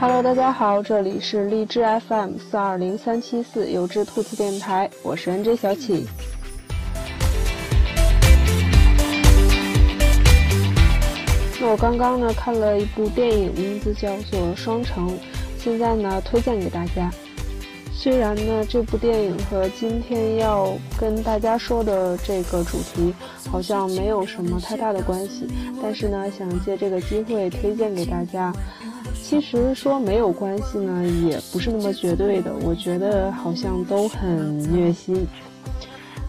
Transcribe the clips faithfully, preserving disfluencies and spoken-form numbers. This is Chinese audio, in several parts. Hello， 大家好，这里是荔枝 F M 四二零三七四有只兔子电台，我是 N J 小启。那我刚刚呢看了一部电影，名字叫做《双城》，现在呢推荐给大家。虽然呢这部电影和今天要跟大家说的这个主题好像没有什么太大的关系，但是呢想借这个机会推荐给大家。其实说没有关系呢也不是那么绝对的，我觉得好像都很虐心。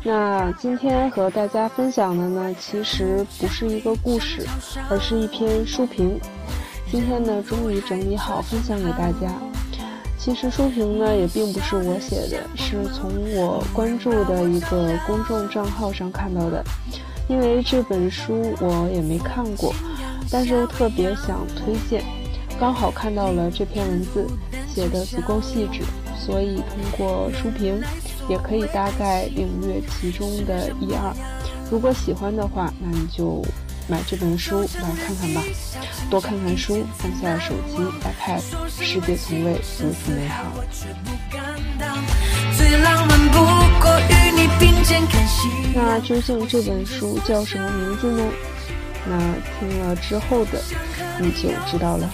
那今天和大家分享的呢其实不是一个故事，而是一篇书评。今天呢终于整理好分享给大家。其实书评呢也并不是我写的，是从我关注的一个公众账号上看到的。因为这本书我也没看过，但是又特别想推荐，刚好看到了这篇文字写得足够细致，所以通过书评也可以大概领略其中的一二。如果喜欢的话，那你就买这本书来看看吧，多看看书，放下手机 iPad， 世界从未如此美好。那究竟这本书叫什么名字呢？那听了之后的你就知道了。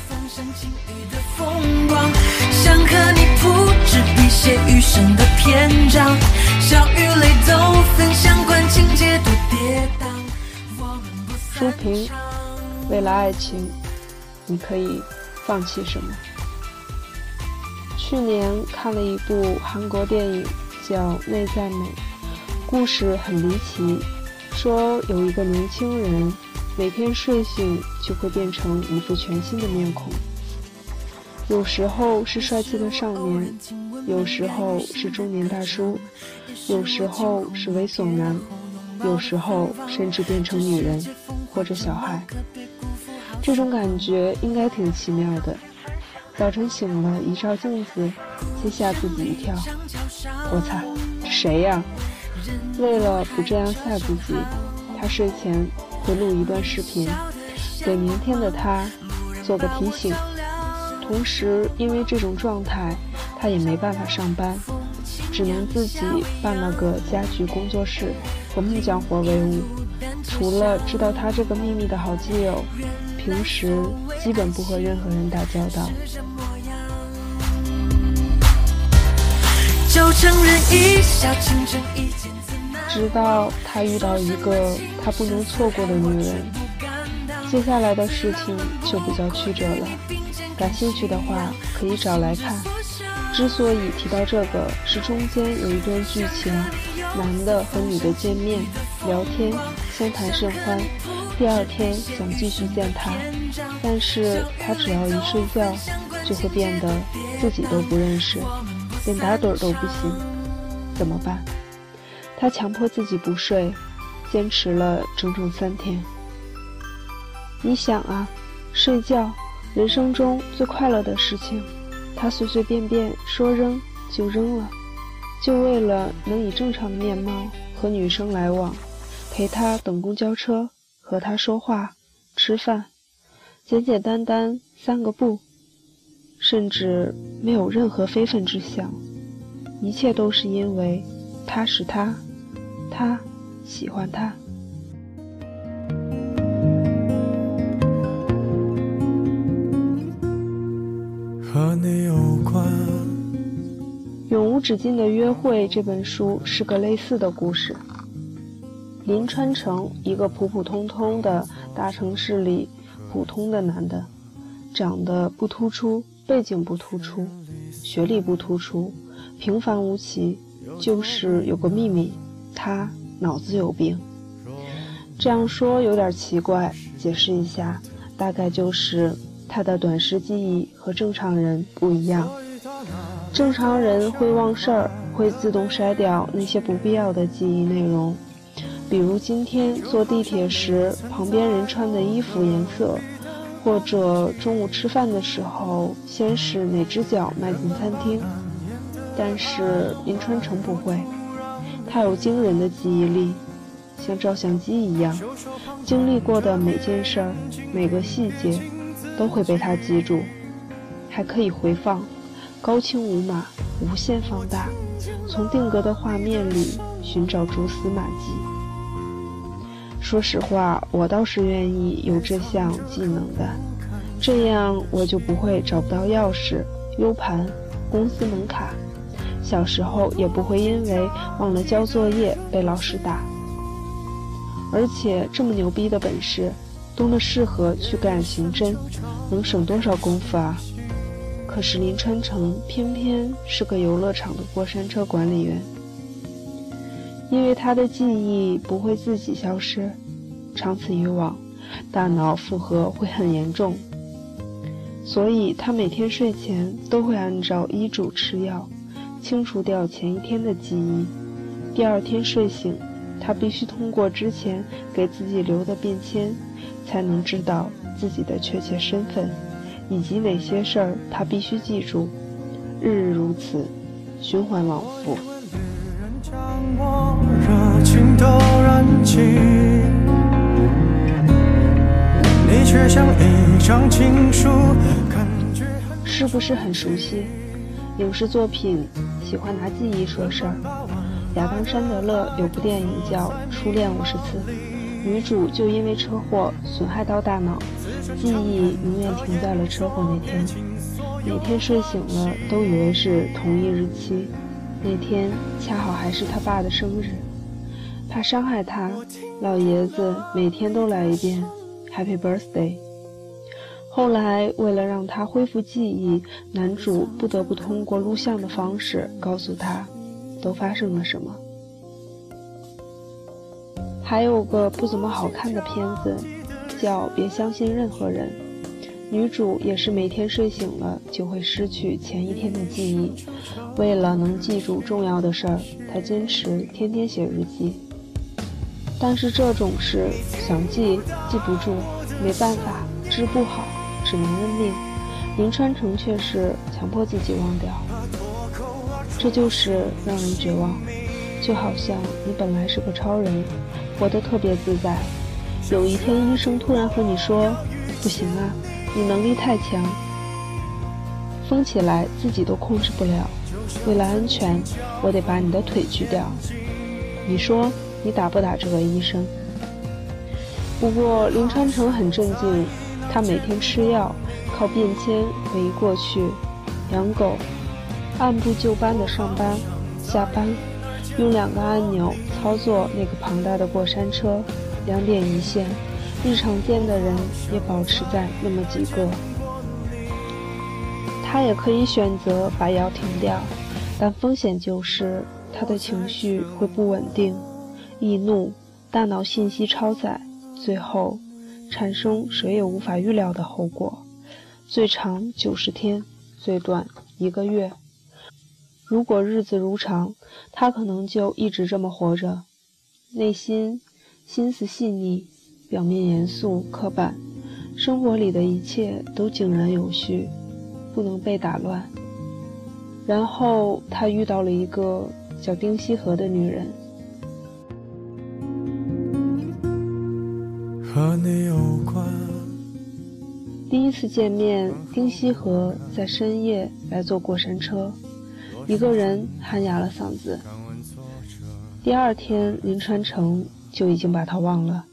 书评：为了爱情，你可以放弃什么？去年看了一部韩国电影叫《内在美》，故事很离奇，说有一个年轻人每天睡醒就会变成一副全新的面孔，有时候是帅气的少年，有时候是中年大叔，有时候是猥琐男，有时候甚至变成女人或者小孩。这种感觉应该挺奇妙的。早晨醒了，一照镜子，先吓自己一跳，我擦，谁呀？为了不这样吓自己，他睡前会录一段视频，给明天的他做个提醒。同时因为这种状态，他也没办法上班，只能自己办了个家居工作室和木匠活为伍。除了知道他这个秘密的好基友，平时基本不和任何人打交道。直到他遇到一个他不能错过的女人，接下来的事情就比较曲折了，感兴趣的话可以找来看。之所以提到这个，是中间有一段剧情，男的和女的见面聊天，相谈甚欢，第二天想继续见他，但是他只要一睡觉就会变得自己都不认识，连打盹都不行，怎么办？他强迫自己不睡，坚持了整整三天。你想啊，睡觉，人生中最快乐的事情，他随随便便说扔就扔了，就为了能以正常的面貌和女生来往，陪她等公交车，和她说话、吃饭，简简单单三个不，甚至没有任何非分之想，一切都是因为他是他，他喜欢他。和你有关。永无止境的约会这本书是个类似的故事。林川成，一个普普通通的大城市里普通的男的，长得不突出，背景不突出，学历不突出，平凡无奇，就是有个秘密，他脑子有病。这样说有点奇怪，解释一下，大概就是他的短时记忆和正常人不一样。正常人会忘事儿，会自动筛掉那些不必要的记忆内容，比如今天坐地铁时旁边人穿的衣服颜色，或者中午吃饭的时候先是哪只脚迈进餐厅。但是林川成不会，他有惊人的记忆力，像照相机一样，经历过的每件事儿、每个细节都会被他记住，还可以回放，高清无码，无限放大，从定格的画面里寻找蛛丝马迹。说实话，我倒是愿意有这项技能的，这样我就不会找不到钥匙、U 盘、公司门卡，小时候也不会因为忘了交作业被老师打。而且这么牛逼的本事，多么适合去干刑侦，能省多少功夫啊！可是林川城偏偏是个游乐场的过山车管理员，因为他的记忆不会自己消失，长此以往，大脑负荷会很严重，所以他每天睡前都会按照医嘱吃药，清除掉前一天的记忆。第二天睡醒，他必须通过之前给自己留的便签，才能知道自己的确切身份，以及哪些事儿他必须记住。日日如此，循环往复。是不是很熟悉？影视作品喜欢拿记忆说事儿。亚当·山德勒有部电影叫《初恋五十次》，女主就因为车祸损害到大脑，记忆永远停在了车祸那天。每天睡醒了都以为是同一日期，那天恰好还是他爸的生日。怕伤害他，老爷子每天都来一遍 Happy Birthday。 后来为了让他恢复记忆，男主不得不通过录像的方式告诉他都发生了什么。还有个不怎么好看的片子叫《别相信任何人》，女主也是每天睡醒了就会失去前一天的记忆，为了能记住重要的事儿，她坚持天天写日记。但是这种事想记记不住，没办法，治不好，只能认命。林川城却是强迫自己忘掉，这就是让人绝望。就好像你本来是个超人，活得特别自在，有一天医生突然和你说，不行啊，你能力太强，疯起来自己都控制不了，为了安全我得把你的腿锯掉，你说你打不打这个医生？不过林川城很镇静，他每天吃药，靠便签回忆过去，养狗，按部就班的上班下班，用两个按钮操作那个庞大的过山车，两点一线，日常见的人也保持在那么几个。他也可以选择把药停掉，但风险就是他的情绪会不稳定，易怒，大脑信息超载，最后产生谁也无法预料的后果，最长九十天，最短一个月。如果日子如常，他可能就一直这么活着。内心心思细腻，表面严肃刻板，生活里的一切都井然有序，不能被打乱。然后他遇到了一个叫丁西河的女人。和你有关。第一次见面，丁西河在深夜来坐过山车，一个人喊哑了嗓子。第二天林川城就已经把他忘了，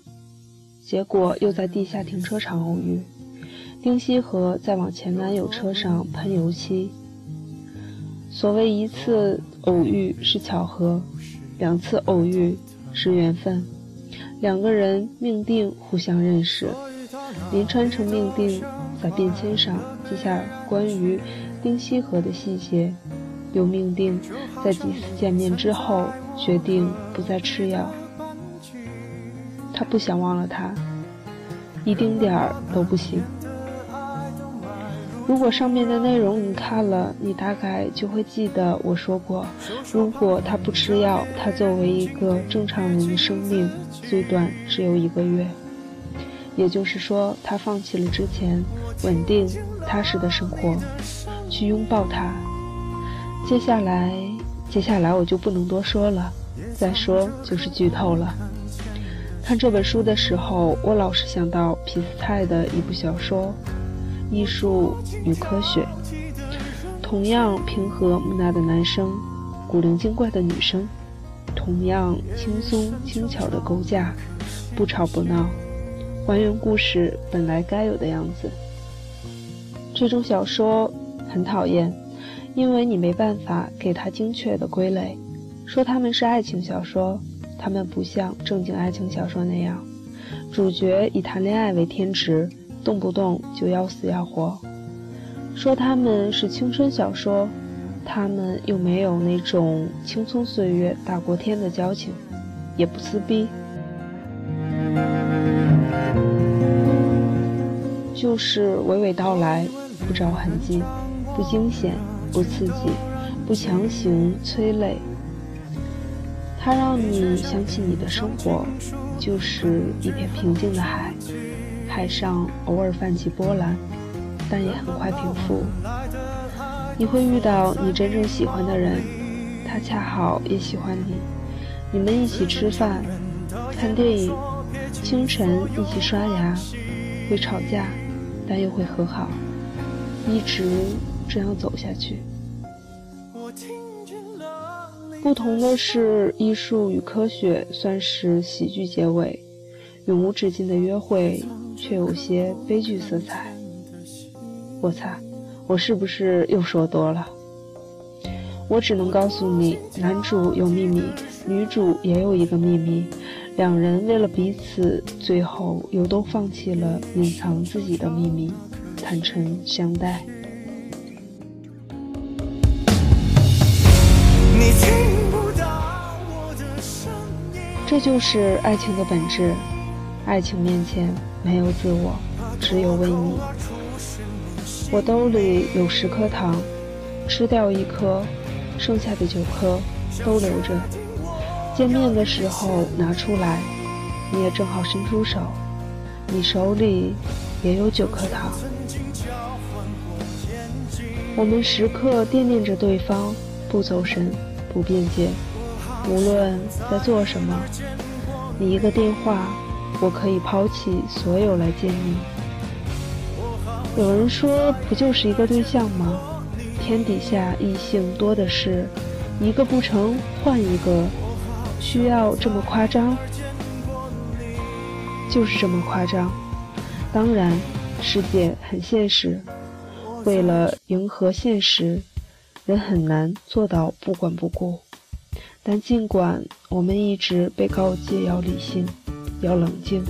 结果又在地下停车场偶遇。丁西河在往前男友车上喷油漆。所谓一次偶遇是巧合，两次偶遇是缘分，两个人命定互相认识。林川城命定在便签上记下关于丁西河的细节，又命定在几次见面之后决定不再吃药。他不想忘了他，一丁点儿都不行。如果上面的内容你看了，你大概就会记得我说过，如果他不吃药，他作为一个正常人的生命最短只有一个月，也就是说他放弃了之前稳定踏实的生活，去拥抱他。接下来接下来我就不能多说了，再说就是剧透了。看这本书的时候，我老是想到皮斯泰的一部小说《艺术与科学》。同样平和木讷的男生，古灵精怪的女生，同样轻松轻巧的构架，不吵不闹，还原故事本来该有的样子。这种小说很讨厌，因为你没办法给它精确的归类，说它们是爱情小说，它们不像正经爱情小说那样，主角以谈恋爱为天职，动不动就要死要活；说他们是青春小说，他们又没有那种青葱岁月大过天的交情，也不撕逼，就是娓娓道来，不着痕迹，不惊险，不刺激，不强行催泪。它让你想起你的生活就是一片平静的海，海上偶尔泛起波澜，但也很快平复。你会遇到你真正喜欢的人，他恰好也喜欢你，你们一起吃饭看电影，清晨一起刷牙，会吵架但又会和好，一直这样走下去。不同的是，艺术与科学算是喜剧结尾，永无止境的约会却有些悲剧色彩。我擦，我是不是又说多了？我只能告诉你，男主有秘密，女主也有一个秘密，两人为了彼此，最后又都放弃了隐藏自己的秘密，坦诚相待。这就是爱情的本质，爱情面前没有自我，只有为你。我兜里有十颗糖，吃掉一颗，剩下的九颗都留着，见面的时候拿出来，你也正好伸出手，你手里也有九颗糖。我们时刻惦念着对方，不走神，不辩解，无论在做什么，你一个电话，我可以抛弃所有来见你。有人说，不就是一个对象吗？天底下异性多的是，一个不成换一个，需要这么夸张？就是这么夸张。当然，世界很现实，为了迎合现实，人很难做到不管不顾。但尽管我们一直被告诫要理性，要冷静，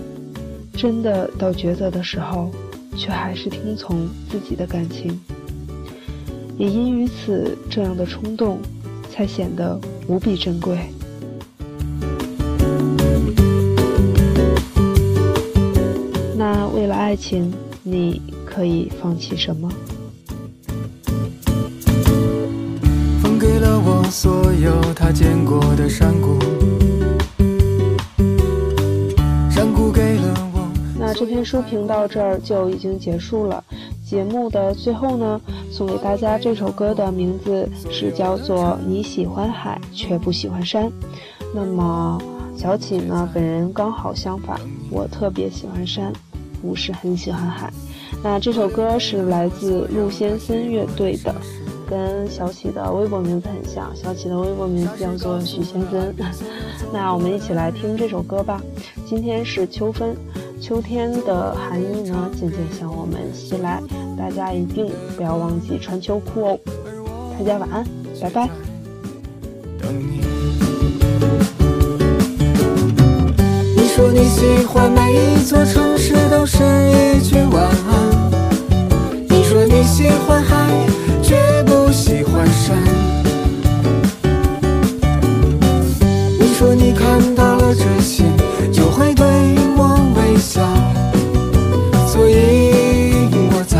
真的到抉择的时候，却还是听从自己的感情。也因于此，这样的冲动才显得无比珍贵。那为了爱情，你可以放弃什么？风给了我所有他见过的山谷，山谷给了我。那这篇书评到这儿就已经结束了。节目的最后呢，送给大家这首歌的名字是叫做《你喜欢海却不喜欢山》。那么小启呢，本人刚好相反，我特别喜欢山，不是很喜欢海。那这首歌是来自陆先森乐队的，跟小启的微博名字很像，小启的微博名字叫做许先森。那我们一起来听这首歌吧。今天是秋分，秋天的寒意呢渐渐向我们袭来，大家一定不要忘记穿秋裤哦。大家晚安，拜拜。你说你喜欢每一座城市都是一句晚安，你说你喜欢海却不喜欢山，你说你看到了这些就会对我微笑，所以我在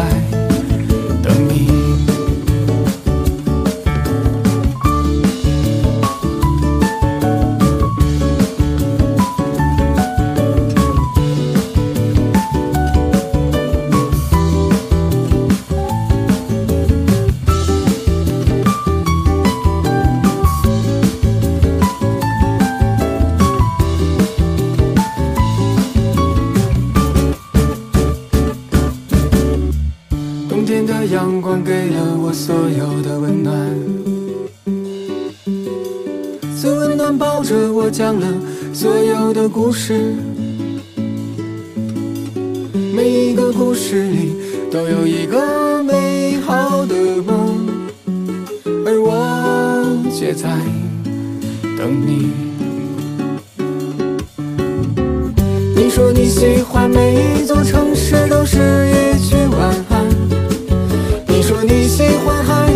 等你。阳光给了我所有的温暖，最温暖抱着我讲了所有的故事，每一个故事里都有一个美好的梦，而我却在等你。你说你喜欢每一座城市都是一句晚安，你说你喜欢海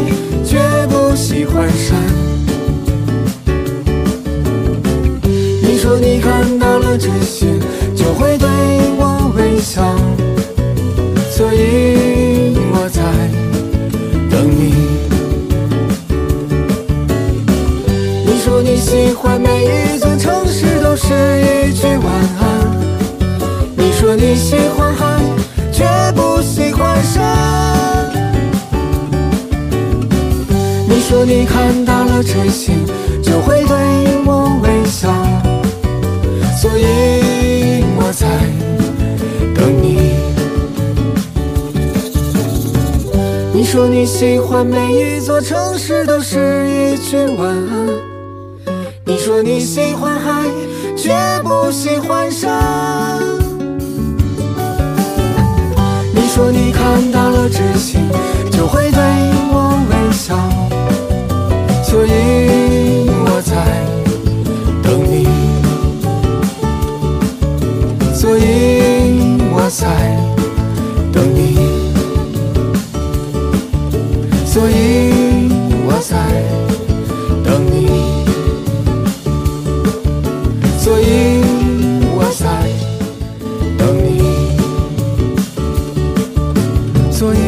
却不喜欢山，你说你看到了这些就会对我微笑，所以我在等你。你说你喜欢每一座城市都是一句晚安，你说你喜欢海却不喜欢山，你说你看到了这些就会对我微笑，所以我在等你。你说你喜欢每一座城市都是一句晚安，你说你喜欢海却不喜欢山，你说你看到了这些就会对我微笑，所以我在等你，所以我在等你，所以我在等你，所以我在等你，所以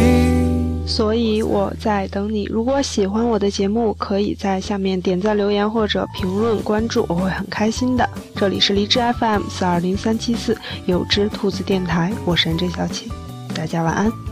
所以我在等你。如果喜欢我的节目，可以在下面点赞留言或者评论关注，我会很开心的。这里是荔枝 F M 四二零三七四有只兔子电台，我是 N J 小七，大家晚安。